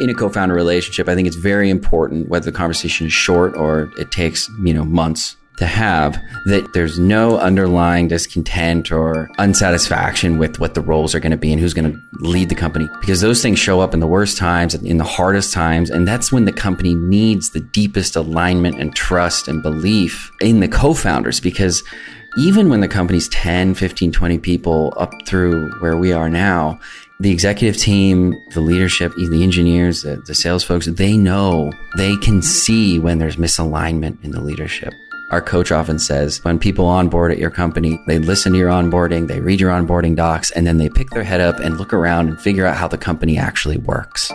in a co-founder relationship, I think it's very important, whether the conversation is short or it takes, months to have, that there's no underlying discontent or unsatisfaction with what the roles are going to be and who's going to lead the company, because those things show up in the worst times and in the hardest times. And that's when the company needs the deepest alignment and trust and belief in the co-founders, because even when the company's 10, 15, 20 people up through where we are now, the executive team, the leadership, the engineers, the sales folks, they know, they can see when there's misalignment in the leadership. Our coach often says, when people onboard at your company, they listen to your onboarding, they read your onboarding docs, and then they pick their head up and look around and figure out how the company actually works.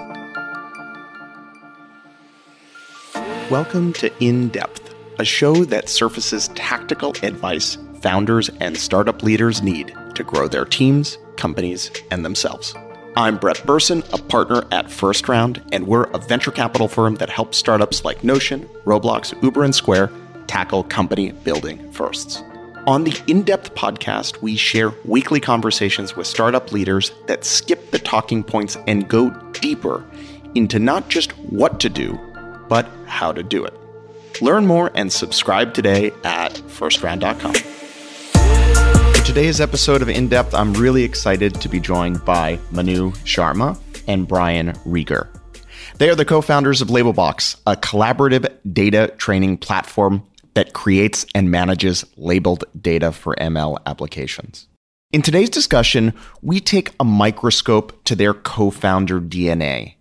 Welcome to In-Depth, a show that surfaces tactical advice founders and startup leaders need to grow their teams, companies, and themselves. I'm Brett Burson, a partner at First Round, and we're a venture capital firm that helps startups like Notion, Roblox, Uber, and Square tackle company building firsts. On the In-Depth podcast, we share weekly conversations with startup leaders that skip the talking points and go deeper into not just what to do, but how to do it. Learn more and subscribe today at firstround.com. For today's episode of In-Depth, I'm really excited to be joined by Manu Sharma and Brian Rieger. They are the co-founders of Labelbox, a collaborative data training platform that creates and manages labeled data for ML applications. In today's discussion, we take a microscope to their co-founder DNA,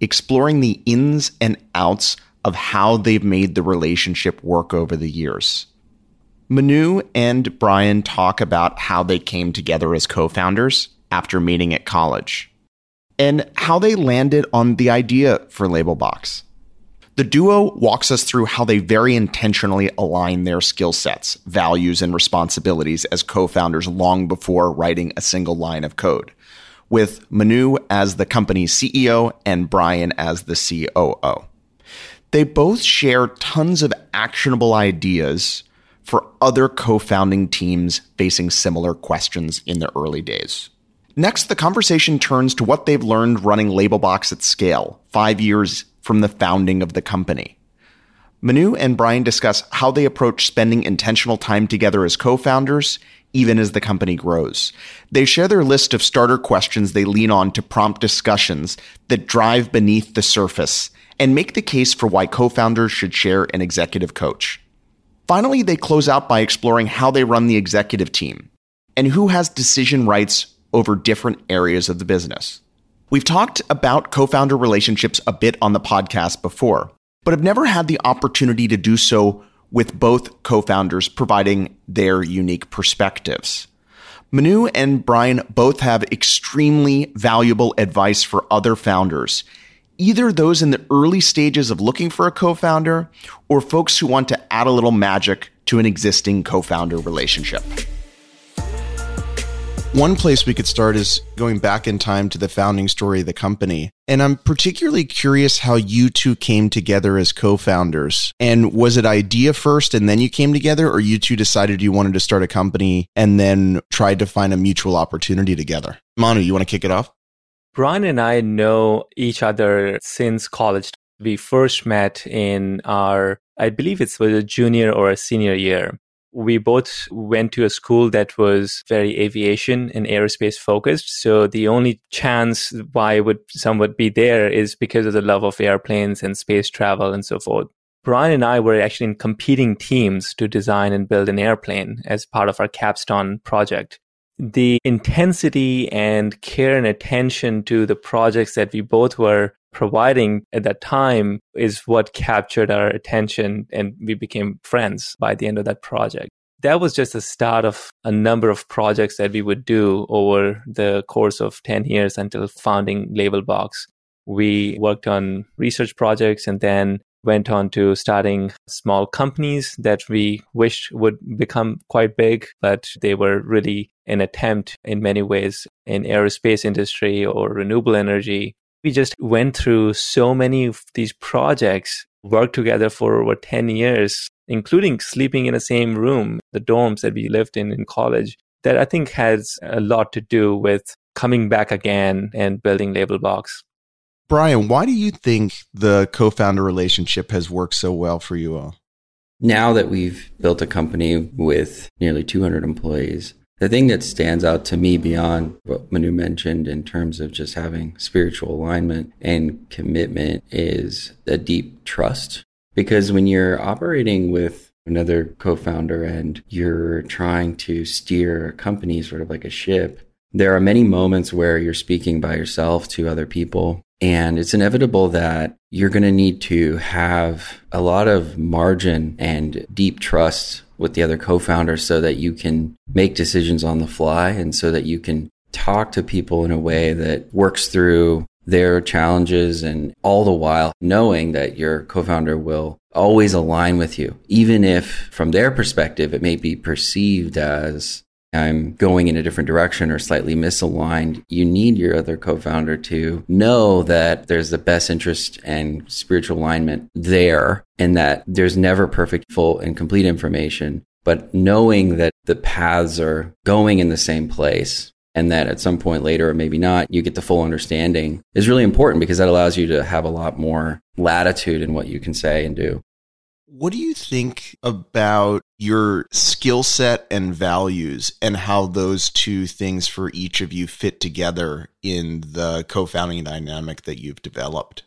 exploring the ins and outs of how they've made the relationship work over the years. Manu and Brian talk about how they came together as co-founders after meeting at college, and how they landed on the idea for Labelbox. The duo walks us through how they very intentionally align their skill sets, values, and responsibilities as co-founders long before writing a single line of code, with Manu as the company's CEO and Brian as the COO. They both share tons of actionable ideas for other co-founding teams facing similar questions in their early days. Next, the conversation turns to what they've learned running Labelbox at scale, 5 years from the founding of the company. Manu and Brian discuss how they approach spending intentional time together as co-founders, even as the company grows. They share their list of starter questions they lean on to prompt discussions that drive beneath the surface and make the case for why co-founders should share an executive coach. Finally, they close out by exploring how they run the executive team and who has decision rights over different areas of the business. We've talked about co-founder relationships a bit on the podcast before, but I've never had the opportunity to do so with both co-founders providing their unique perspectives. Manu and Brian both have extremely valuable advice for other founders, either those in the early stages of looking for a co-founder or folks who want to add a little magic to an existing co-founder relationship. One place we could start is going back in time to the founding story of the company. And I'm particularly curious how you two came together as co-founders. And was it idea first and then you came together, or you two decided you wanted to start a company and then tried to find a mutual opportunity together? Manu, you want to kick it off? Brian and I know each other since college. We first met in our, I believe it was a junior or a senior year. We both went to a school that was very aviation and aerospace focused. So the only chance why would someone be there is because of the love of airplanes and space travel and so forth. Brian and I were actually in competing teams to design and build an airplane as part of our capstone project. The intensity and care and attention to the projects that we both were providing at that time is what captured our attention, and we became friends by the end of that project. That was just the start of a number of projects that we would do over the course of 10 years until founding Labelbox. We worked on research projects and then went on to starting small companies that we wished would become quite big, but they were really an attempt in many ways in aerospace industry or renewable energy. We just went through so many of these projects, worked together for over 10 years, including sleeping in the same room, the dorms that we lived in college, that I think has a lot to do with coming back again and building Labelbox. Brian, why do you think the co-founder relationship has worked so well for you all? Now that we've built a company with nearly 200 employees, the thing that stands out to me beyond what Manu mentioned in terms of just having spiritual alignment and commitment is a deep trust. Because when you're operating with another co-founder and you're trying to steer a company sort of like a ship, there are many moments where you're speaking by yourself to other people. And it's inevitable that you're going to need to have a lot of margin and deep trust with the other co-founder so that you can make decisions on the fly and so that you can talk to people in a way that works through their challenges, and all the while knowing that your co-founder will always align with you, even if from their perspective it may be perceived as I'm going in a different direction or slightly misaligned. You need your other co-founder to know that there's the best interest and spiritual alignment there, and that there's never perfect, full, and complete information, but knowing that the paths are going in the same place and that at some point later, or maybe not, you get the full understanding is really important, because that allows you to have a lot more latitude in what you can say and do. What do you think about your skill set and values and how those two things for each of you fit together in the co-founding dynamic that you've developed?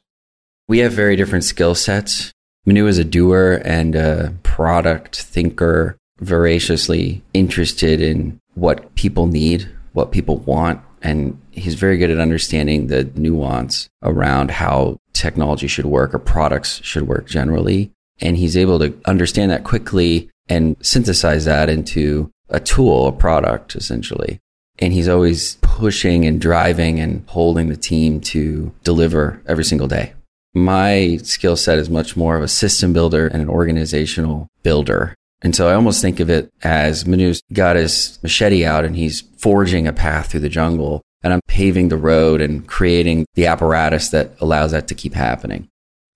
We have very different skill sets. Manu is a doer and a product thinker, voraciously interested in what people need, what people want, and he's very good at understanding the nuance around how technology should work or products should work generally. And he's able to understand that quickly and synthesize that into a tool, a product, essentially. And he's always pushing and driving and holding the team to deliver every single day. My skill set is much more of a system builder and an organizational builder. And so I almost think of it as Manu's got his machete out and he's forging a path through the jungle, and I'm paving the road and creating the apparatus that allows that to keep happening.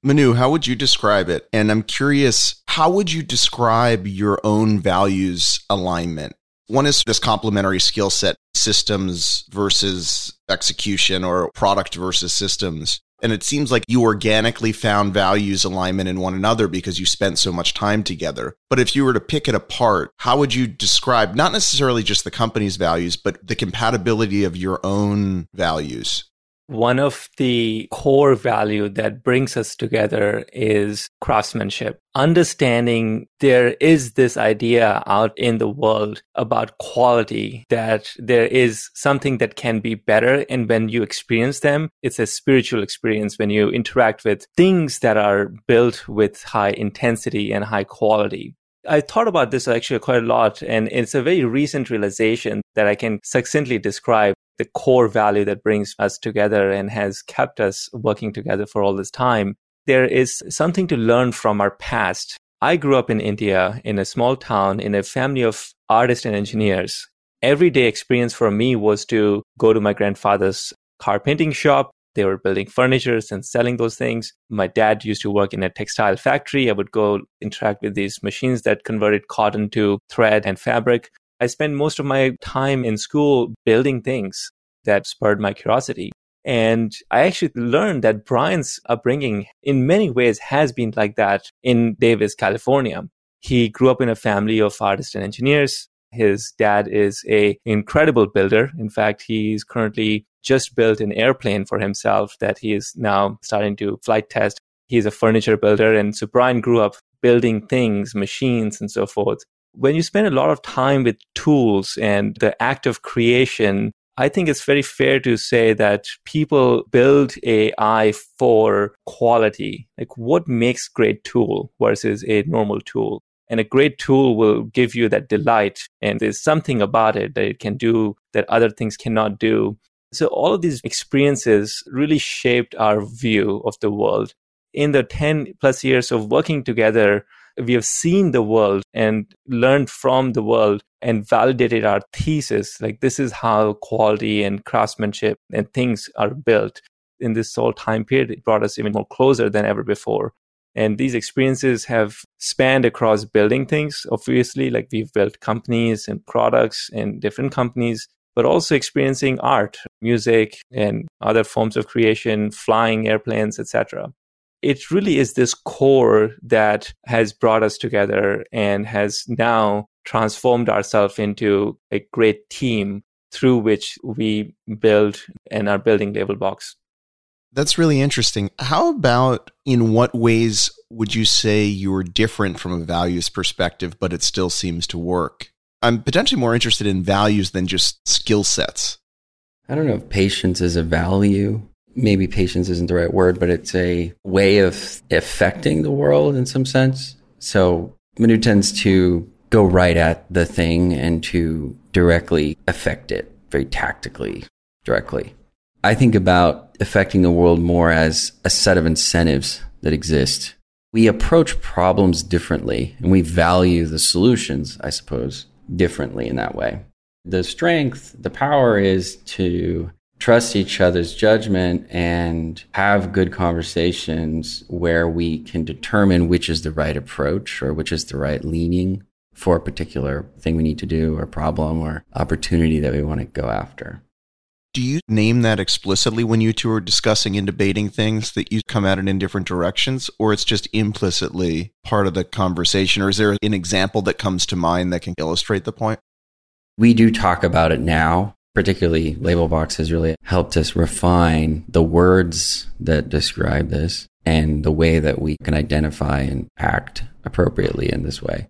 Manu, how would you describe it? And I'm curious, how would you describe your own values alignment? One is this complementary skill set, systems versus execution, or product versus systems. And it seems like you organically found values alignment in one another because you spent so much time together. But if you were to pick it apart, how would you describe not necessarily just the company's values, but the compatibility of your own values? One of the core value that brings us together is craftsmanship. Understanding there is this idea out in the world about quality, that there is something that can be better. And when you experience them, it's a spiritual experience when you interact with things that are built with high intensity and high quality. I thought about this actually quite a lot, and it's a very recent realization that I can succinctly describe the core value that brings us together and has kept us working together for all this time. There is something to learn from our past. I grew up in India in a small town in a family of artists and engineers. Everyday experience for me was to go to my grandfather's carpenting shop. They were building furniture and selling those things. My dad used to work in a textile factory. I would go interact with these machines that converted cotton to thread and fabric. I spent most of my time in school building things that spurred my curiosity. And I actually learned that Brian's upbringing in many ways has been like that in Davis, California. He grew up in a family of artists and engineers. His dad is an incredible builder. In fact, he's currently just built an airplane for himself that he is now starting to flight test. He's a furniture builder. And so Brian grew up building things, machines, and so forth. When you spend a lot of time with tools and the act of creation, I think it's very fair to say that people build AI for quality. Like, what makes great tool versus a normal tool? And a great tool will give you that delight. And there's something about it that it can do that other things cannot do. So all of these experiences really shaped our view of the world. In the 10 plus years of working together, we have seen the world and learned from the world and validated our thesis. Like, this is how quality and craftsmanship and things are built. In this whole time period, it brought us even more closer than ever before. And these experiences have spanned across building things. Obviously, like, we've built companies and products and different companies. but also experiencing art, music, and other forms of creation, flying airplanes, etc. It really is this core that has brought us together and has now transformed ourselves into a great team through which we build and are building Labelbox. That's really interesting. How about in what ways would you say you were different from a values perspective, but it still seems to work? I'm potentially more interested in values than just skill sets. I don't know if patience is a value. Maybe patience isn't the right word, but it's a way of affecting the world in some sense. So Manu tends to go right at the thing and to directly affect it very tactically, directly. I think about affecting the world more as a set of incentives that exist. We approach problems differently, and we value the solutions, I suppose, differently in that way. The strength, the power is to trust each other's judgment and have good conversations where we can determine which is the right approach or which is the right leaning for a particular thing we need to do or problem or opportunity that we want to go after. Do you name that explicitly when you two are discussing and debating things, that you come at it in different directions, or it's just implicitly part of the conversation? Or is there an example that comes to mind that can illustrate the point? We do talk about it now. Particularly, Labelbox has really helped us refine the words that describe this and the way that we can identify and act appropriately in this way.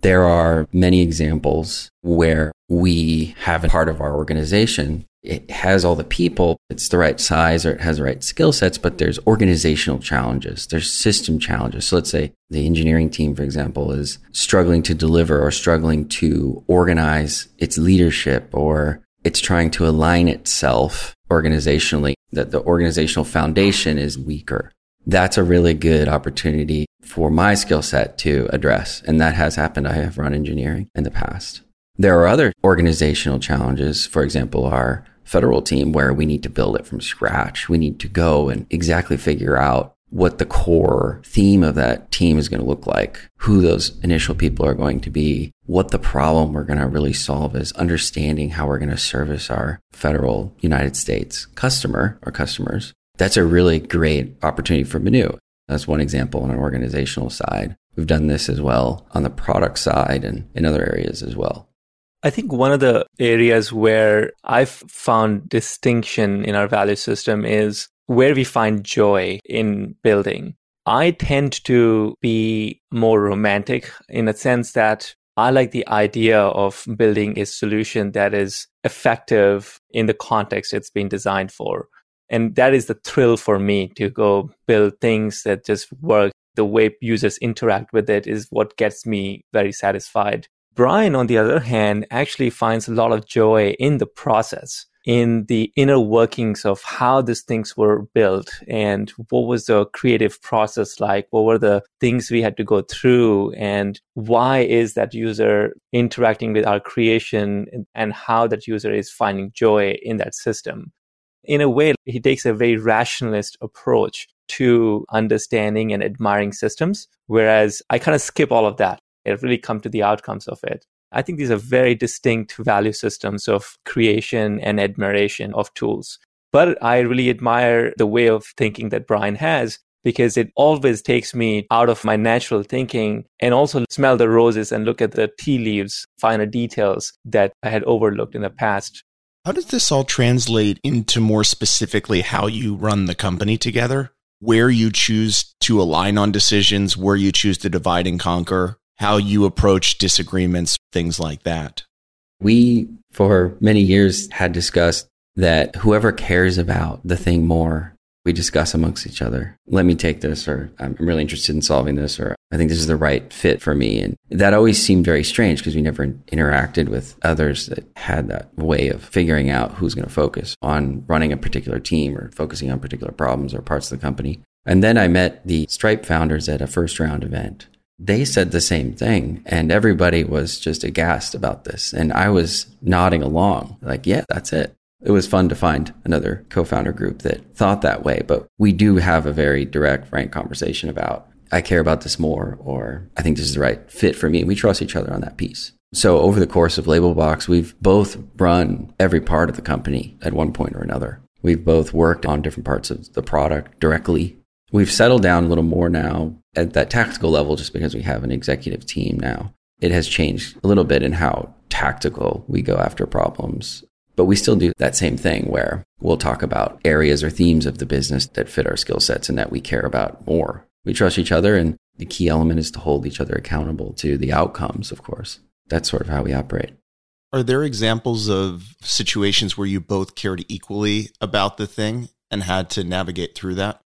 There are many examples where we have a part of our organization. It has all the people, it's the right size or it has the right skill sets, but there's organizational challenges, there's system challenges. So let's say the engineering team, for example, is struggling to deliver or struggling to organize its leadership, or it's trying to align itself organizationally, that the organizational foundation is weaker. That's a really good opportunity for my skill set to address. And that has happened. I have run engineering in the past. There are other organizational challenges, for example, our federal team, where we need to build it from scratch. We need to go and exactly figure out what the core theme of that team is going to look like, who those initial people are going to be, what the problem we're going to really solve is, understanding how we're going to service our federal United States customer or customers. That's a really great opportunity for Manu. That's one example on an organizational side. We've done this as well on the product side and in other areas as well. I think one of the areas where I've found distinction in our value system is where we find joy in building. I tend to be more romantic in a sense that I like the idea of building a solution that is effective in the context it's been designed for. And that is the thrill for me, to go build things that just work. The way users interact with it is what gets me very satisfied. Brian, on the other hand, actually finds a lot of joy in the process, in the inner workings of how these things were built and what was the creative process like, what were the things we had to go through, and why is that user interacting with our creation, and how that user is finding joy in that system. In a way, he takes a very rationalist approach to understanding and admiring systems, whereas I kind of skip all of that. It really come to the outcomes of it. I think these are very distinct value systems of creation and admiration of tools. But I really admire the way of thinking that Brian has, because it always takes me out of my natural thinking and also smell the roses and look at the tea leaves, finer details that I had overlooked in the past. How does this all translate into more specifically how you run the company together? Where you choose to align on decisions, where you choose to divide and conquer? How you approach disagreements, things like that? We, for many years, had discussed that whoever cares about the thing more, we discuss amongst each other. Let me take this, or I'm really interested in solving this, or I think this is the right fit for me. And that always seemed very strange because we never interacted with others that had that way of figuring out who's going to focus on running a particular team or focusing on particular problems or parts of the company. And then I met the Stripe founders at a First Round event. They said the same thing, and everybody was just aghast about this. And I was nodding along, like, yeah, that's it. It was fun to find another co-founder group that thought that way, but we do have a very direct, frank conversation about, I care about this more, or I think this is the right fit for me. We trust each other on that piece. So over the course of Labelbox, we've both run every part of the company at one point or another. We've both worked on different parts of the product directly. We've settled down a little more now at that tactical level just because we have an executive team now. It has changed a little bit in how tactical we go after problems. But we still do that same thing where we'll talk about areas or themes of the business that fit our skill sets and that we care about more. We trust each other, and the key element is to hold each other accountable to the outcomes, of course. That's sort of how we operate. Are there examples of situations where you both cared equally about the thing and had to navigate through that?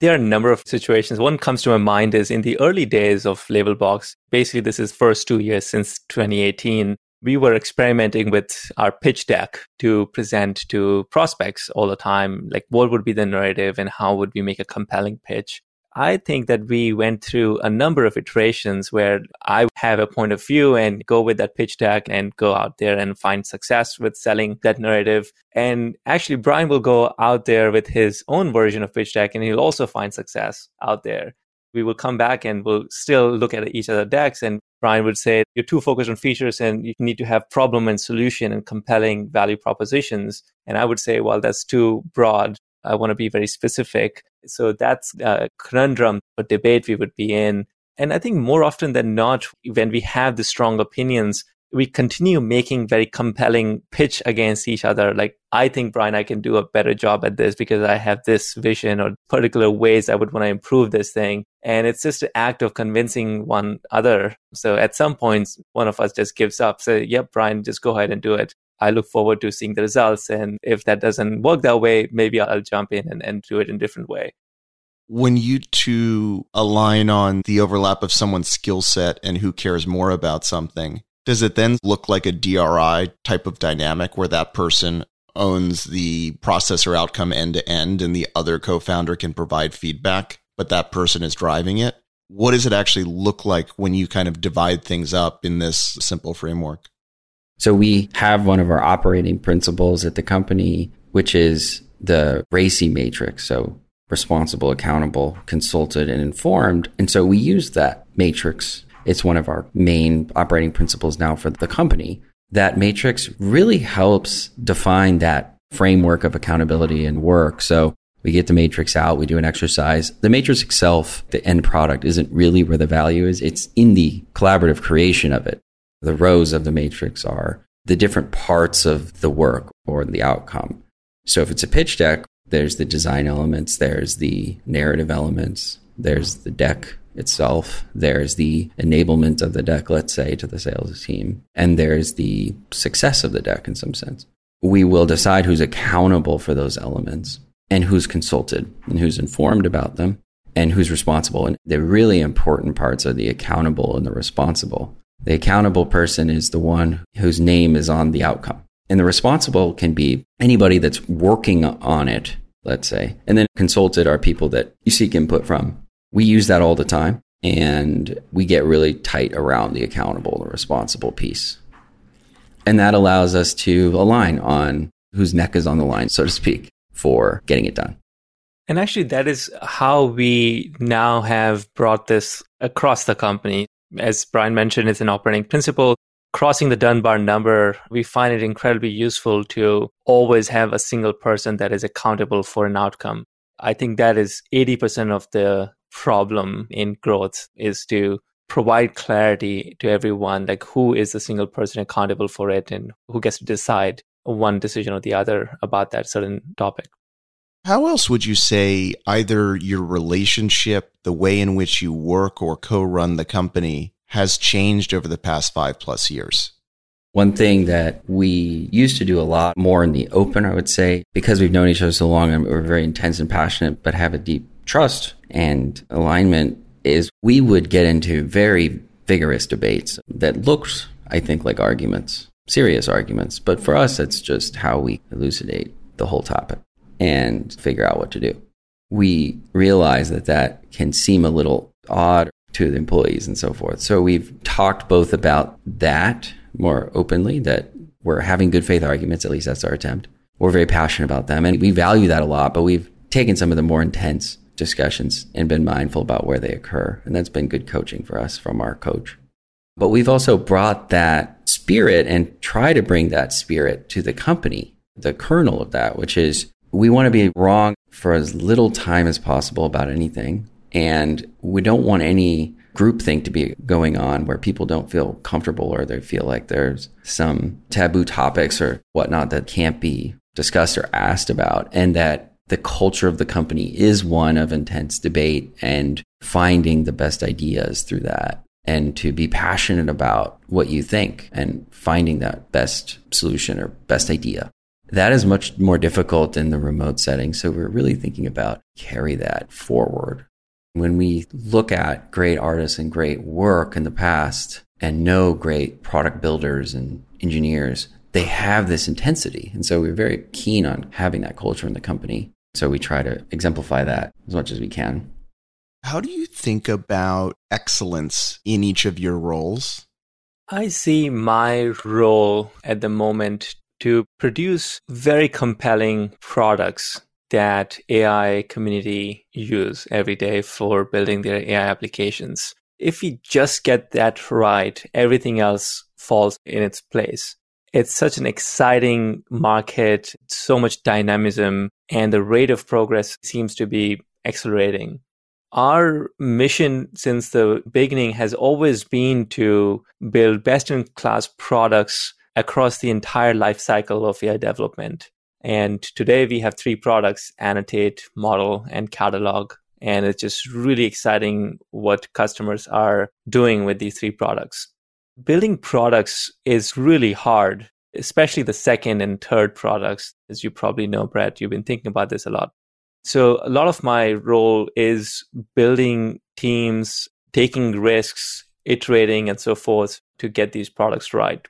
There are a number of situations. One comes to my mind is in the early days of Labelbox, basically this is first 2 years since 2018, we were experimenting with our pitch deck to present to prospects all the time, like what would be the narrative and how would we make a compelling pitch. I think that we went through a number of iterations where I have a point of view and go with that pitch deck and go out there and find success with selling that narrative. And actually, Brian will go out there with his own version of pitch deck and he'll also find success out there. We will come back and we'll still look at each other's decks. And Brian would say, you're too focused on features and you need to have problem and solution and compelling value propositions. And I would say, well, that's too broad. I want to be very specific. So that's a conundrum or debate we would be in. And I think more often than not, when we have the strong opinions, we continue making very compelling pitch against each other. Like, I think, Brian, I can do a better job at this because I have this vision or particular ways I would want to improve this thing. And it's just an act of convincing one other. So at some point, one of us just gives up. So, yep, Brian, just go ahead and do it. I look forward to seeing the results. And if that doesn't work that way, maybe I'll jump in and do it in a different way. When you two align on the overlap of someone's skill set and who cares more about something, does it then look like a DRI type of dynamic where that person owns the process or outcome end to end and the other co-founder can provide feedback, but that person is driving it? What does it actually look like when you kind of divide things up in this simple framework? So we have one of our operating principles at the company, which is the RACI matrix. So responsible, accountable, consulted, and informed. And so we use that matrix. It's one of our main operating principles now for the company. That matrix really helps define that framework of accountability and work. So we get the matrix out, we do an exercise. The matrix itself, the end product, isn't really where the value is. It's in the collaborative creation of it. The rows of the matrix are the different parts of the work or the outcome. So if it's a pitch deck, there's the design elements, there's the narrative elements, there's the deck itself, there's the enablement of the deck, let's say, to the sales team, and there's the success of the deck in some sense. We will decide who's accountable for those elements and who's consulted and who's informed about them and who's responsible. And the really important parts are the accountable and the responsible. The accountable person is the one whose name is on the outcome. And the responsible can be anybody that's working on it, let's say. And then consulted are people that you seek input from. We use that all the time, and we get really tight around the accountable, the responsible piece. And that allows us to align on whose neck is on the line, so to speak, for getting it done. And actually, that is how we now have brought this across the company. As Brian mentioned, it's an operating principle. Crossing the Dunbar number, we find it incredibly useful to always have a single person that is accountable for an outcome. I think that is 80% of the problem in growth is to provide clarity to everyone, like who is the single person accountable for it and who gets to decide one decision or the other about that certain topic. How else would you say either your relationship, the way in which you work or co-run the company has changed over the past 5+ years? One thing that we used to do a lot more in the open, I would say, because we've known each other so long and we're very intense and passionate, but have a deep trust and alignment, is we would get into very vigorous debates that looked, I think, like arguments, serious arguments. But for us, it's just how we elucidate the whole topic and figure out what to do. We realize that that can seem a little odd to the employees and so forth. So we've talked both about that more openly, that we're having good faith arguments, at least that's our attempt. We're very passionate about them, and we value that a lot, but we've taken some of the more intense discussions and been mindful about where they occur. And that's been good coaching for us from our coach. But we've also brought that spirit and try to bring that spirit to the company, the kernel of that, which is we want to be wrong for as little time as possible about anything. And we don't want any groupthink to be going on where people don't feel comfortable or they feel like there's some taboo topics or whatnot that can't be discussed or asked about. And that the culture of the company is one of intense debate and finding the best ideas through that. And to be passionate about what you think and finding that best solution or best idea. That is much more difficult in the remote setting. So we're really thinking about carry that forward. When we look at great artists and great work in the past and know great product builders and engineers, they have this intensity. And so we're very keen on having that culture in the company. So we try to exemplify that as much as we can. How do you think about excellence in each of your roles? I see my role at the moment to produce very compelling products that AI community use every day for building their AI applications. If we just get that right, everything else falls in its place. It's such an exciting market, so much dynamism, and the rate of progress seems to be accelerating. Our mission since the beginning has always been to build best-in-class products across the entire life cycle of AI development. And today we have 3 products, Annotate, Model, and Catalog. And it's just really exciting what customers are doing with these 3 products. Building products is really hard, especially the second and third products. As you probably know, Brett, you've been thinking about this a lot. So a lot of my role is building teams, taking risks, iterating, and so forth to get these products right.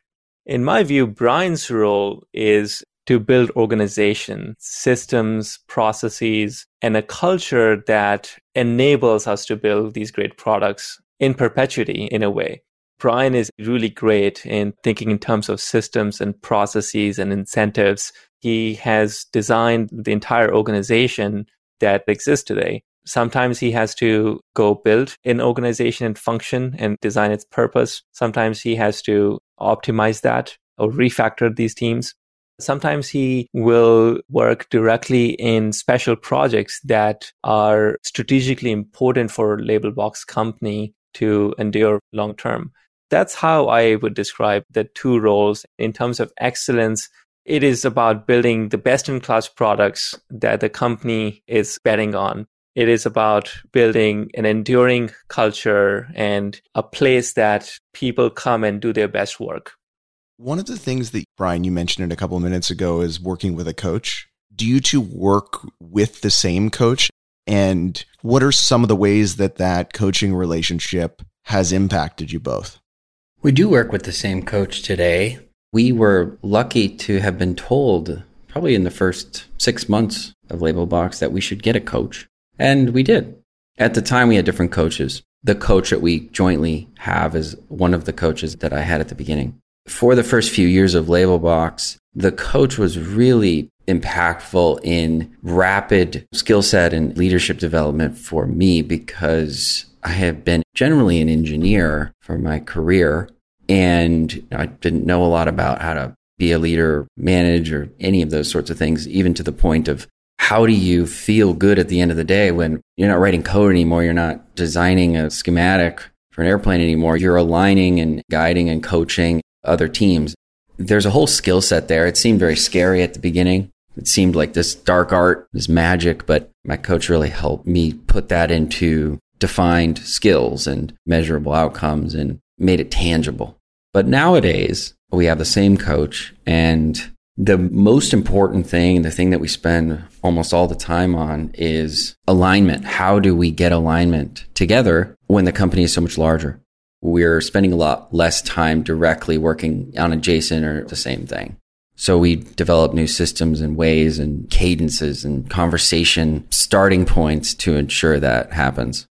In my view, Brian's role is to build organization, systems, processes, and a culture that enables us to build these great products in perpetuity in a way. Brian is really great in thinking in terms of systems and processes and incentives. He has designed the entire organization that exists today. Sometimes he has to go build an organization and function and design its purpose. Sometimes he has to optimize that or refactor these teams. Sometimes he will work directly in special projects that are strategically important for Labelbox company to endure long term. That's how I would describe the 2 roles. In terms of excellence, it is about building the best-in-class products that the company is betting on. It is about building an enduring culture and a place that people come and do their best work. One of the things that, Brian, you mentioned it a couple of minutes ago is working with a coach. Do you two work with the same coach? And what are some of the ways that that coaching relationship has impacted you both? We do work with the same coach today. We were lucky to have been told probably in the first 6 months of Labelbox that we should get a coach. And we did. At the time, we had different coaches. The coach that we jointly have is one of the coaches that I had at the beginning. For the first few years of Labelbox, the coach was really impactful in rapid skill set and leadership development for me because I have been generally an engineer for my career, and I didn't know a lot about how to be a leader, manage, or any of those sorts of things, even to the point of how do you feel good at the end of the day when you're not writing code anymore, you're not designing a schematic for an airplane anymore, you're aligning and guiding and coaching other teams. There's a whole skill set there. It seemed very scary at the beginning. It seemed like this dark art, this magic, but my coach really helped me put that into defined skills and measurable outcomes and made it tangible. But nowadays, we have the same coach. And the most important thing, the thing that we spend almost all the time on is alignment. How do we get alignment together when the company is so much larger? We're spending a lot less time directly working on adjacent or the same thing. So we develop new systems and ways and cadences and conversation starting points to ensure that happens.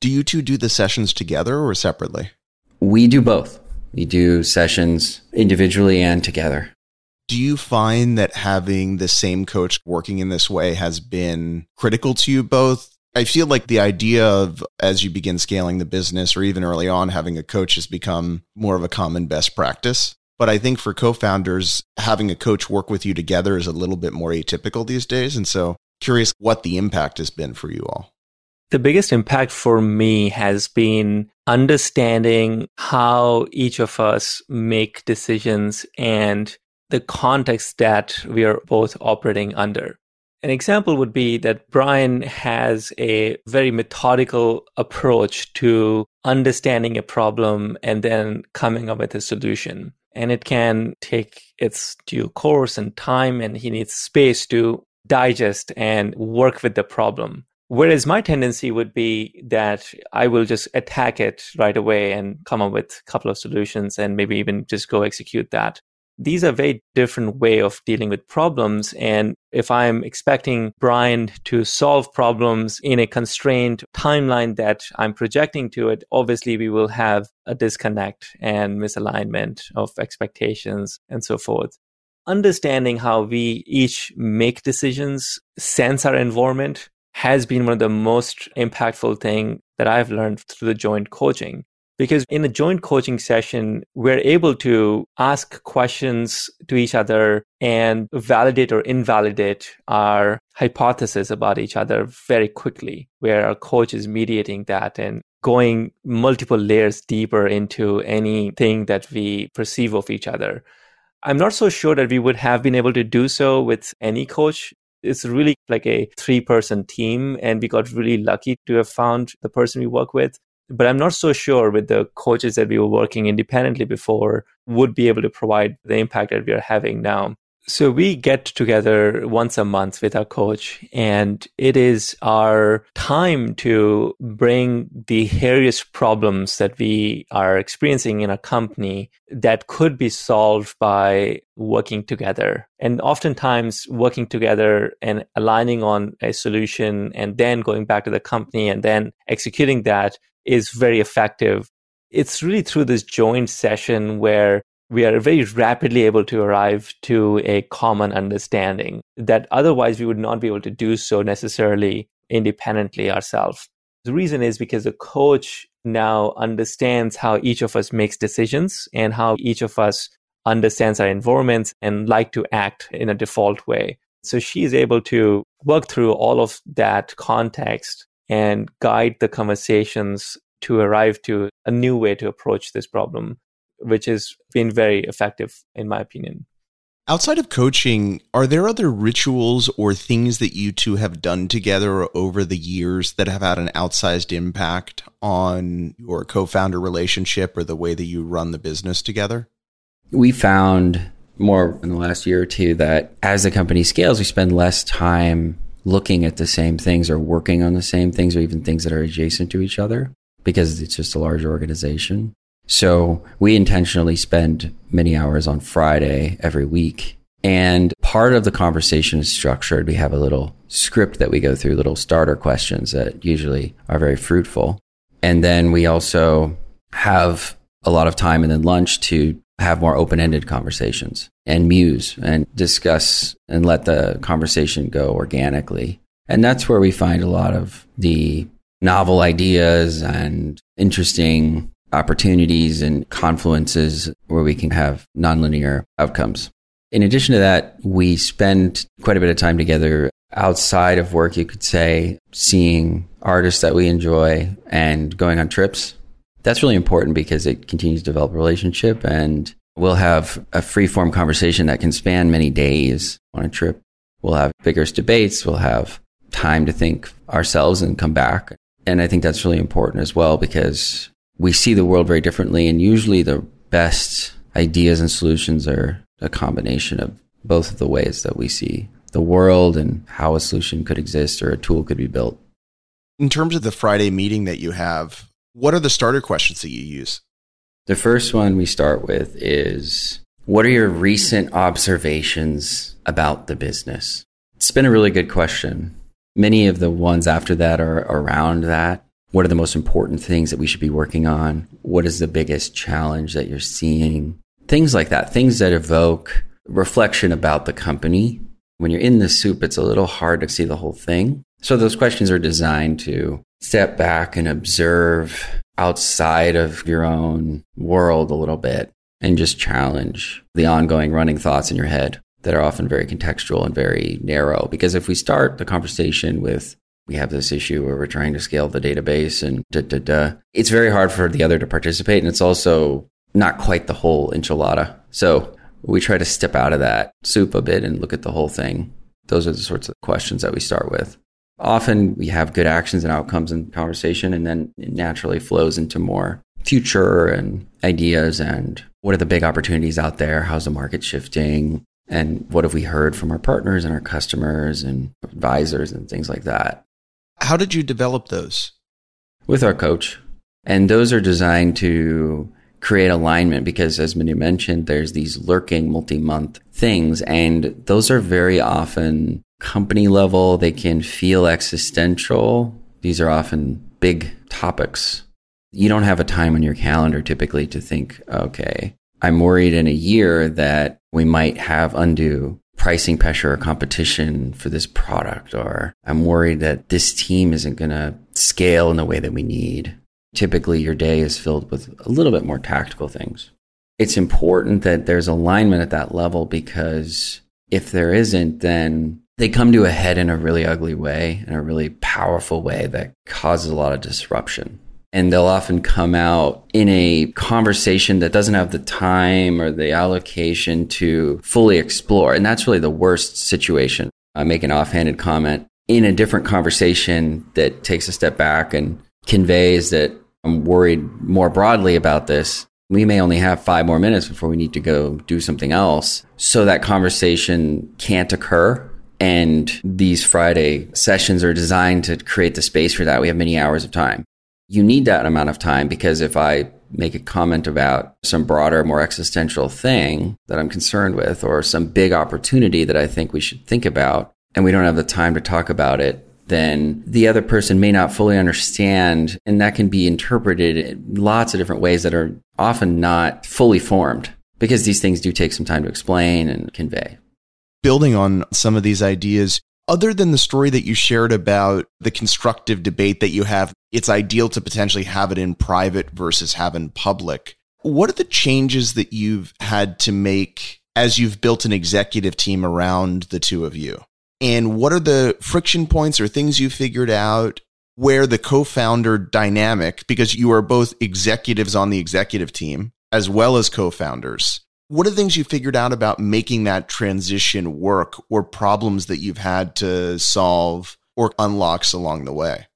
Do you two do the sessions together or separately? We do both. We do sessions individually and together. Do you find that having the same coach working in this way has been critical to you both? I feel like the idea of, as you begin scaling the business or even early on, having a coach has become more of a common best practice. But I think for co-founders, having a coach work with you together is a little bit more atypical these days. And so curious what the impact has been for you all. The biggest impact for me has been understanding how each of us make decisions and the context that we are both operating under. An example would be that Brian has a very methodical approach to understanding a problem and then coming up with a solution. And it can take its due course and time, and he needs space to digest and work with the problem. Whereas my tendency would be that I will just attack it right away and come up with a couple of solutions and maybe even just go execute that. These are very different way of dealing with problems. And if I'm expecting Brian to solve problems in a constrained timeline that I'm projecting to it, obviously we will have a disconnect and misalignment of expectations and so forth. Understanding how we each make decisions, sense our environment, has been one of the most impactful thing that I've learned through the joint coaching. Because in a joint coaching session, we're able to ask questions to each other and validate or invalidate our hypothesis about each other very quickly, where our coach is mediating that and going multiple layers deeper into anything that we perceive of each other. I'm not so sure that we would have been able to do so with any coach. It's really like a 3-person team, and we got really lucky to have found the person we work with. But I'm not so sure with the coaches that we were working independently before would be able to provide the impact that we are having now. So we get together once a month with our coach, and it is our time to bring the various problems that we are experiencing in our company that could be solved by working together. And oftentimes working together and aligning on a solution and then going back to the company and then executing that is very effective. It's really through this joint session where we are very rapidly able to arrive to a common understanding that otherwise we would not be able to do so necessarily independently ourselves. The reason is because the coach now understands how each of us makes decisions and how each of us understands our environments and like to act in a default way. So she is able to work through all of that context and guide the conversations to arrive to a new way to approach this problem, which has been very effective, in my opinion. Outside of coaching, are there other rituals or things that you two have done together over the years that have had an outsized impact on your co-founder relationship or the way that you run the business together? We found more in the last year or two that as the company scales, we spend less time looking at the same things or working on the same things or even things that are adjacent to each other because it's just a large organization. So we intentionally spend many hours on Friday every week. And part of the conversation is structured. We have a little script that we go through, little starter questions that usually are very fruitful. And then we also have a lot of time and then lunch to have more open-ended conversations and muse and discuss and let the conversation go organically. And that's where we find a lot of the novel ideas and interesting opportunities and confluences where we can have nonlinear outcomes. In addition to that, we spend quite a bit of time together outside of work, you could say, seeing artists that we enjoy and going on trips. That's really important because it continues to develop a relationship, and we'll have a free-form conversation that can span many days on a trip. We'll have vigorous debates. We'll have time to think ourselves and come back. And I think that's really important as well because we see the world very differently, and usually the best ideas and solutions are a combination of both of the ways that we see the world and how a solution could exist or a tool could be built. In terms of the Friday meeting that you have, what are the starter questions that you use? The first one we start with is, what are your recent observations about the business? It's been a really good question. Many of the ones after that are around that. What are the most important things that we should be working on? What is the biggest challenge that you're seeing? Things like that, things that evoke reflection about the company. When you're in the soup, it's a little hard to see the whole thing. So those questions are designed to step back and observe outside of your own world a little bit and just challenge the ongoing running thoughts in your head that are often very contextual and very narrow. Because if we start the conversation with, we have this issue where we're trying to scale the database and it's very hard for the other to participate. And it's also not quite the whole enchilada. So we try to step out of that soup a bit and look at the whole thing. Those are the sorts of questions that we start with. Often we have good actions and outcomes in conversation, and then it naturally flows into more future and ideas and what are the big opportunities out there? How's the market shifting? And what have we heard from our partners and our customers and advisors and things like that? How did you develop those? With our coach. And those are designed to create alignment because, as Manu mentioned, there's these lurking multi-month things. And those are very often company level. They can feel existential. These are often big topics. You don't have a time on your calendar typically to think, okay, I'm worried in a year that we might have undue pricing pressure or competition for this product, or I'm worried that this team isn't going to scale in the way that we need. Typically, your day is filled with a little bit more tactical things. It's important that there's alignment at that level, because if there isn't, then they come to a head in a really ugly way, in a really powerful way that causes a lot of disruption. And they'll often come out in a conversation that doesn't have the time or the allocation to fully explore. And that's really the worst situation. I make an offhanded comment in a different conversation that takes a step back and conveys that I'm worried more broadly about this. We may only have 5 more minutes before we need to go do something else. So that conversation can't occur. And these Friday sessions are designed to create the space for that. We have many hours of time. You need that amount of time, because if I make a comment about some broader, more existential thing that I'm concerned with, or some big opportunity that I think we should think about, and we don't have the time to talk about it, then the other person may not fully understand. And that can be interpreted in lots of different ways that are often not fully formed, because these things do take some time to explain and convey. Building on some of these ideas, other than the story that you shared about the constructive debate that you have, it's ideal to potentially have it in private versus have in public. What are the changes that you've had to make as you've built an executive team around the two of you? And what are the friction points or things you figured out where the co-founder dynamic, because you are both executives on the executive team as well as co-founders, what are the things you figured out about making that transition work, or problems that you've had to solve or unlocks along the way?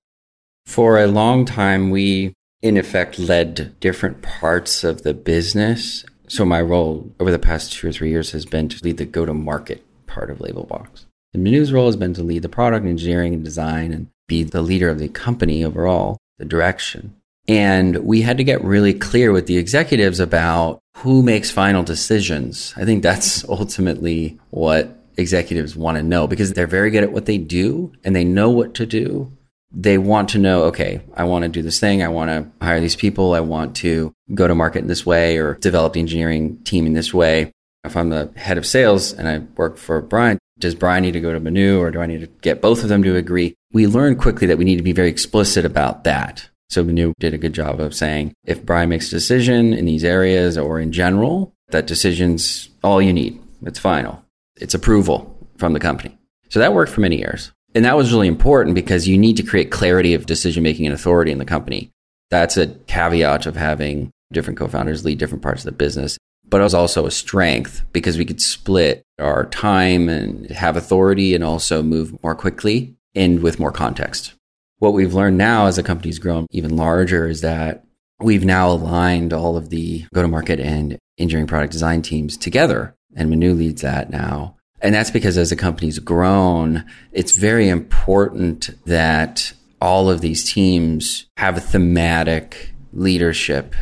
For a long time, we, in effect, led different parts of the business. So my role over the past 2 or 3 years has been to lead the go-to-market part of Labelbox. And Manu's role has been to lead the product engineering and design and be the leader of the company overall, the direction. And we had to get really clear with the executives about who makes final decisions. I think that's ultimately what executives want to know, because they're very good at what they do and they know what to do. They want to know, okay, I want to do this thing. I want to hire these people. I want to go to market in this way or develop the engineering team in this way. If I'm the head of sales and I work for Brian, does Brian need to go to Manu, or do I need to get both of them to agree? We learned quickly that we need to be very explicit about that. So Manu did a good job of saying, if Brian makes a decision in these areas or in general, that decision's all you need. It's final. It's approval from the company. So that worked for many years. And that was really important, because you need to create clarity of decision-making and authority in the company. That's a caveat of having different co-founders lead different parts of the business. But it was also a strength, because we could split our time and have authority and also move more quickly and with more context. What we've learned now, as the company's grown even larger, is that we've now aligned all of the go-to-market and engineering product design teams together. And Manu leads that now. And that's because as the company's grown, it's very important that all of these teams have a thematic leadership.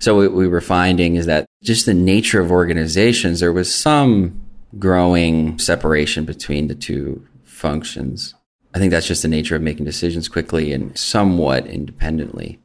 So what we were finding is that just the nature of organizations, there was some growing separation between the two functions. I think that's just the nature of making decisions quickly and somewhat independently.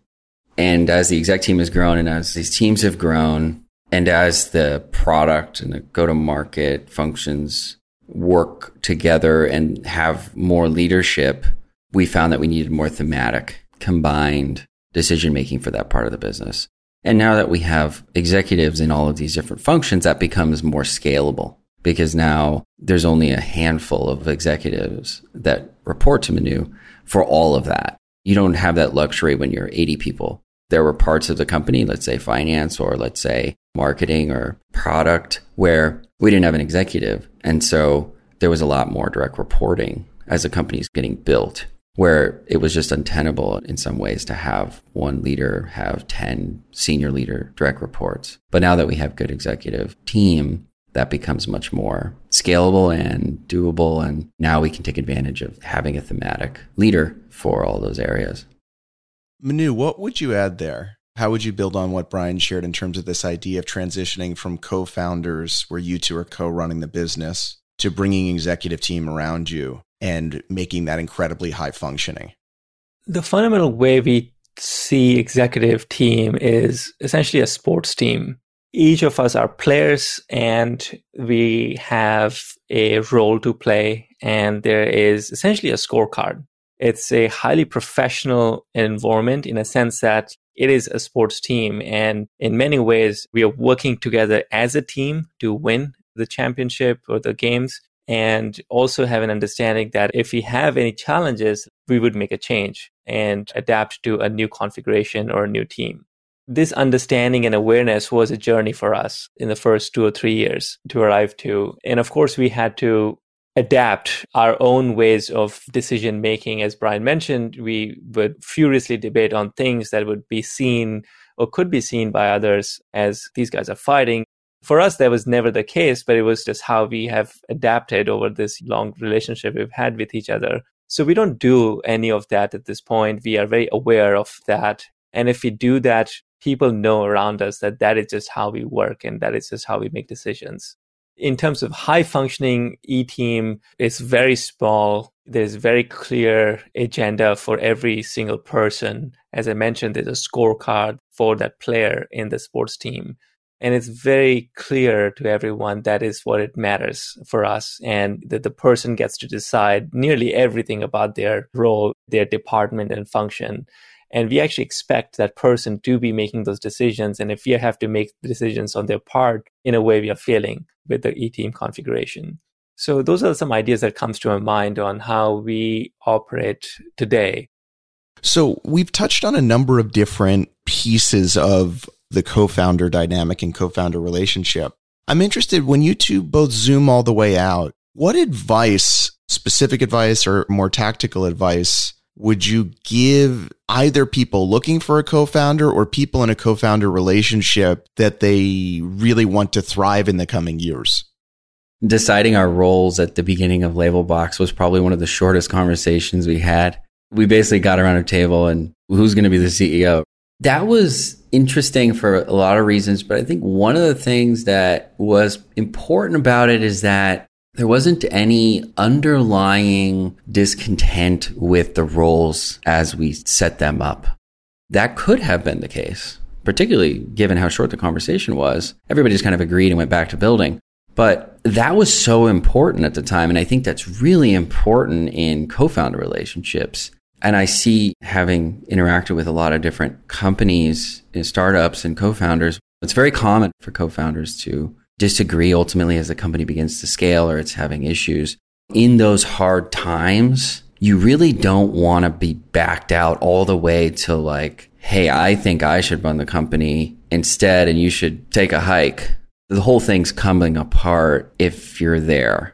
And as the exec team has grown and as these teams have grown, and as the product and the go-to-market functions work together and have more leadership, we found that we needed more thematic, combined decision-making for that part of the business. And now that we have executives in all of these different functions, that becomes more scalable because now there's only a handful of executives that report to Manu for all of that. You don't have that luxury when you're 80 people. There were parts of the company, let's say finance or let's say marketing or product, where we didn't have an executive. And so there was a lot more direct reporting as the company's getting built, where it was just untenable in some ways to have one leader have 10 senior leader direct reports. But now that we have good executive team, that becomes much more scalable and doable. And now we can take advantage of having a thematic leader for all those areas. Manu, what would you add there? How would you build on what Brian shared in terms of this idea of transitioning from co-founders, where you two are co-running the business, to bringing executive team around you and making that incredibly high functioning? The fundamental way we see executive team is essentially a sports team. Each of us are players and we have a role to play, and there is essentially a scorecard. It's a highly professional environment in a sense that it is a sports team. And in many ways, we are working together as a team to win the championship or the games, and also have an understanding that if we have any challenges, we would make a change and adapt to a new configuration or a new team. This understanding and awareness was a journey for us in the first 2 or 3 years to arrive to. And of course, we had to adapt our own ways of decision making. As Brian mentioned, we would furiously debate on things that would be seen or could be seen by others as these guys are fighting. For us, that was never the case, but it was just how we have adapted over this long relationship we've had with each other. So we don't do any of that at this point. We are very aware of that. And if we do that, people know around us that that is just how we work and that is just how we make decisions. In terms of high-functioning E-team, it's very small. There's very clear agenda for every single person. As I mentioned, there's a scorecard for that player in the sports team. And it's very clear to everyone that is what it matters for us, and that the person gets to decide nearly everything about their role, their department and function. And we actually expect that person to be making those decisions. And if we have to make decisions on their part, in a way, we are failing with the E-team configuration. So those are some ideas that comes to my mind on how we operate today. So we've touched on a number of different pieces of the co-founder dynamic and co-founder relationship. I'm interested, when you two both zoom all the way out, what advice, specific advice or more tactical advice, would you give either people looking for a co-founder or people in a co-founder relationship that they really want to thrive in the coming years? Deciding our roles at the beginning of Labelbox was probably one of the shortest conversations we had. We basically got around a table and who's going to be the CEO? That was interesting for a lot of reasons, but I think one of the things that was important about it is that there wasn't any underlying discontent with the roles as we set them up. That could have been the case, particularly given how short the conversation was. Everybody just kind of agreed and went back to building. But that was so important at the time. And I think that's really important in co-founder relationships. And I see, having interacted with a lot of different companies and startups and co-founders, it's very common for co-founders to disagree ultimately as the company begins to scale or it's having issues. In those hard times, you really don't want to be backed out all the way to like, hey, I think I should run the company instead and you should take a hike. The whole thing's coming apart if you're there.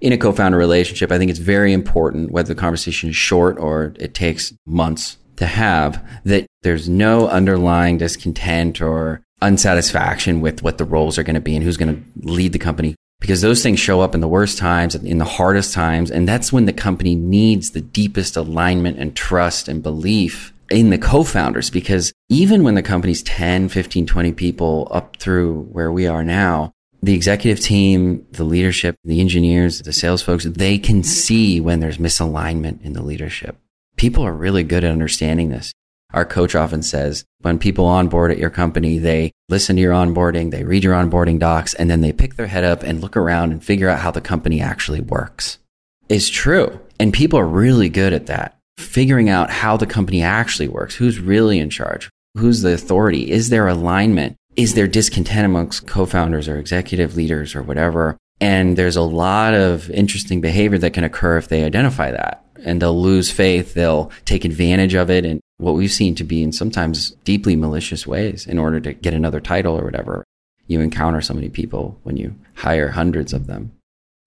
In a co-founder relationship, I think it's very important, whether the conversation is short or it takes months to have, that there's no underlying discontent or unsatisfaction with what the roles are going to be and who's going to lead the company, because those things show up in the worst times and in the hardest times. And that's when the company needs the deepest alignment and trust and belief in the co-founders, because even when the company's 10, 15, 20 people up through where we are now, the executive team, the leadership, the engineers, the sales folks, they can see when there's misalignment in the leadership. People are really good at understanding this. Our coach often says, when people onboard at your company, they listen to your onboarding, they read your onboarding docs, and then they pick their head up and look around and figure out how the company actually works. It's true. And people are really good at that, figuring out how the company actually works, who's really in charge, Who's the authority? Is there alignment? Is there discontent amongst co-founders or executive leaders or whatever? And there's a lot of interesting behavior that can occur if they identify that, and they'll lose faith. They'll take advantage of it. And what we've seen to be in sometimes deeply malicious ways in order to get another title or whatever. You encounter so many people when you hire hundreds of them.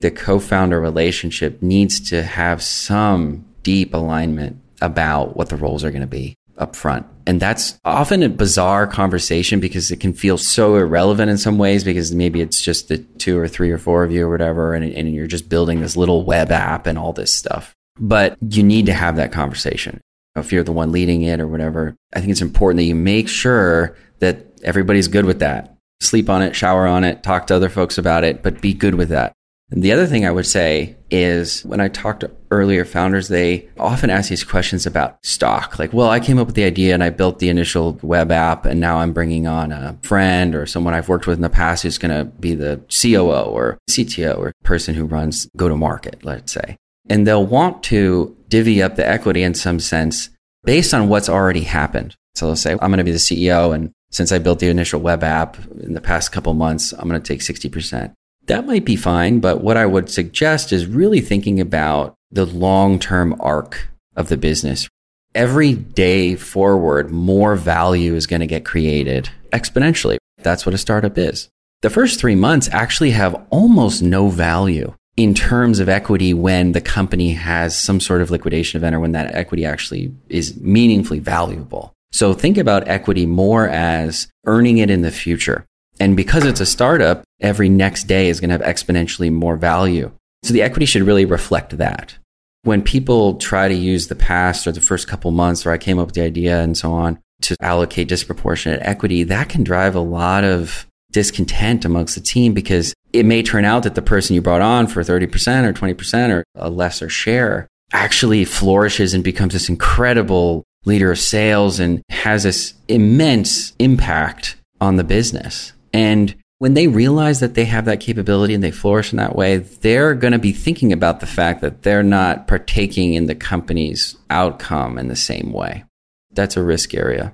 The co-founder relationship needs to have some deep alignment about what the roles are going to be up front. And that's often a bizarre conversation because it can feel so irrelevant in some ways, because maybe it's just the 2 or 3 or 4 of you or whatever, and you're just building this little web app and all this stuff. But you need to have that conversation. If you're the one leading it or whatever, I think it's important that you make sure that everybody's good with that. Sleep on it, shower on it, talk to other folks about it, but be good with that. And the other thing I would say is when I talked to earlier founders, they often ask these questions about stock. Like, well, I came up with the idea and I built the initial web app, and now I'm bringing on a friend or someone I've worked with in the past who's going to be the COO or CTO or person who runs go-to-market, let's say. And they'll want to divvy up the equity in some sense based on what's already happened. So they'll say, I'm going to be the CEO, and since I built the initial web app in the past couple months, I'm going to take 60%. That might be fine, but what I would suggest is really thinking about the long-term arc of the business. Every day forward, more value is going to get created exponentially. That's what a startup is. The first 3 months actually have almost no value in terms of equity when the company has some sort of liquidation event or when that equity actually is meaningfully valuable. So think about equity more as earning it in the future. And because it's a startup, every next day is going to have exponentially more value. So the equity should really reflect that. When people try to use the past or the first couple months, or I came up with the idea and so on, to allocate disproportionate equity, that can drive a lot of discontent amongst the team, because it may turn out that the person you brought on for 30% or 20% or a lesser share actually flourishes and becomes this incredible leader of sales and has this immense impact on the business. And when they realize that they have that capability and they flourish in that way, they're going to be thinking about the fact that they're not partaking in the company's outcome in the same way. That's a risk area.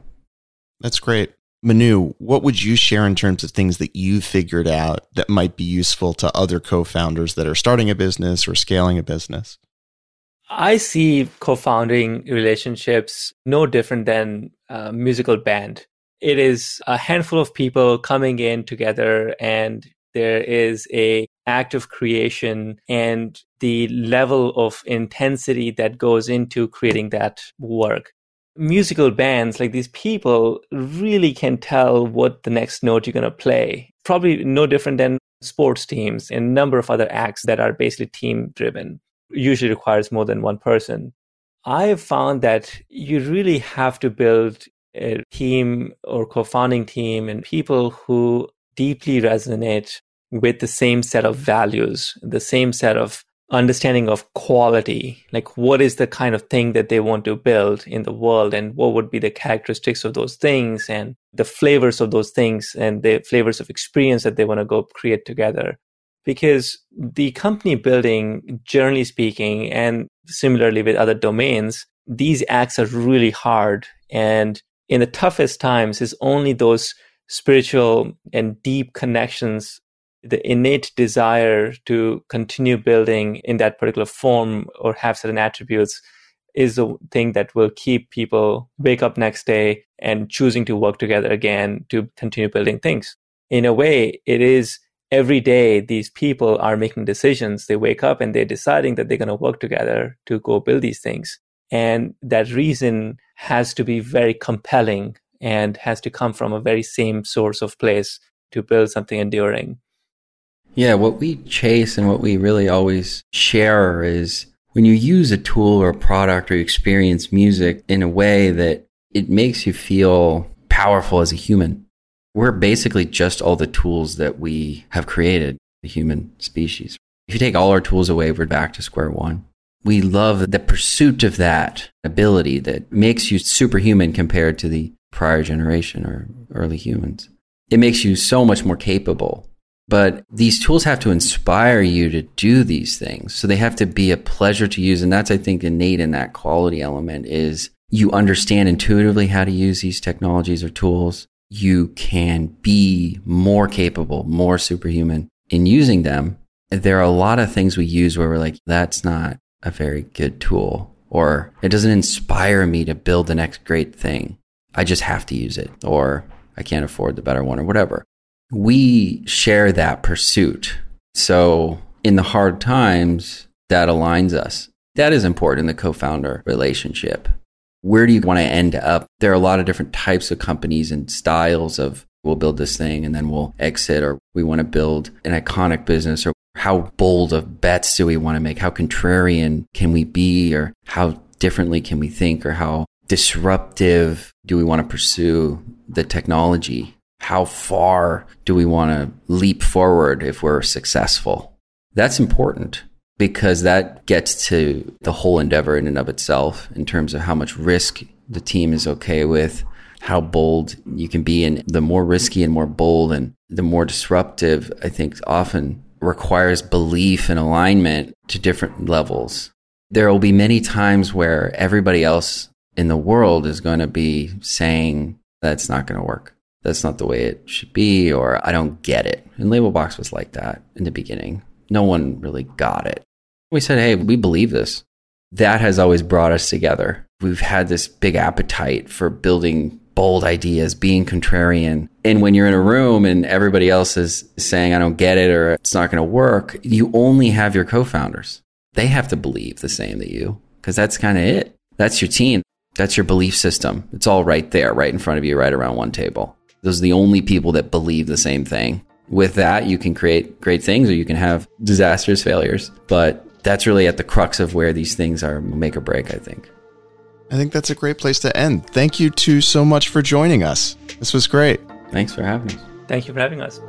That's great. Manu, what would you share in terms of things that you figured out that might be useful to other co-founders that are starting a business or scaling a business? I see co-founding relationships no different than a musical band. It is a handful of people coming in together, and there is an act of creation and the level of intensity that goes into creating that work. Musical bands, like these people, really can tell what the next note you're going to play. Probably no different than sports teams and a number of other acts that are basically team-driven. Usually requires more than one person. I have found that you really have to build a team or co-founding team and people who deeply resonate with the same set of values, the same set of understanding of quality, like what is the kind of thing that they want to build in the world and what would be the characteristics of those things and the flavors of those things and the flavors of experience that they want to go create together. Because the company building, generally speaking, and similarly with other domains, these acts are really hard. And in the toughest times, it's only those spiritual and deep connections, the innate desire to continue building in that particular form or have certain attributes, is the thing that will keep people wake up next day and choosing to work together again to continue building things. In a way, it is every day, these people are making decisions. They wake up and they're deciding that they're going to work together to go build these things. And that reason has to be very compelling and has to come from a very same source of place to build something enduring. Yeah, what we chase and what we really always share is when you use a tool or a product or experience music in a way that it makes you feel powerful as a human. We're basically just all the tools that we have created, the human species. If you take all our tools away, we're back to square one. We love the pursuit of that ability that makes you superhuman compared to the prior generation or early humans. It makes you so much more capable. But these tools have to inspire you to do these things. So they have to be a pleasure to use. And that's, I think, innate in that quality element is you understand intuitively how to use these technologies or tools, you can be more capable, more superhuman in using them. There are a lot of things we use where we're like, that's not a very good tool, or it doesn't inspire me to build the next great thing. I just have to use it, or I can't afford the better one, or whatever. We share that pursuit. So in the hard times, that aligns us. That is important in the co-founder relationship. Where do you want to end up? There are a lot of different types of companies and styles of, we'll build this thing and then we'll exit, or we want to build an iconic business, or how bold of bets do we want to make? How contrarian can we be, or how differently can we think, or how disruptive do we want to pursue the technology? How far do we want to leap forward if we're successful? That's important, because that gets to the whole endeavor in and of itself in terms of how much risk the team is okay with, how bold you can be. And the more risky and more bold and the more disruptive, I think often requires belief and alignment to different levels. There will be many times where everybody else in the world is going to be saying, that's not going to work. That's not the way it should be, or I don't get it. And Labelbox was like that in the beginning. No one really got it. We said, hey, we believe this. That has always brought us together. We've had this big appetite for building bold ideas, being contrarian. And when you're in a room and everybody else is saying, I don't get it, or it's not going to work, you only have your co-founders. They have to believe the same that you, because that's kind of it. That's your team. That's your belief system. It's all right there, right in front of you, right around one table. Those are the only people that believe the same thing. With that, you can create great things, or you can have disastrous failures. But that's really at the crux of where these things are make or break, I think. I think that's a great place to end. Thank you two so much for joining us. This was great. Thanks for having us. Thank you for having us.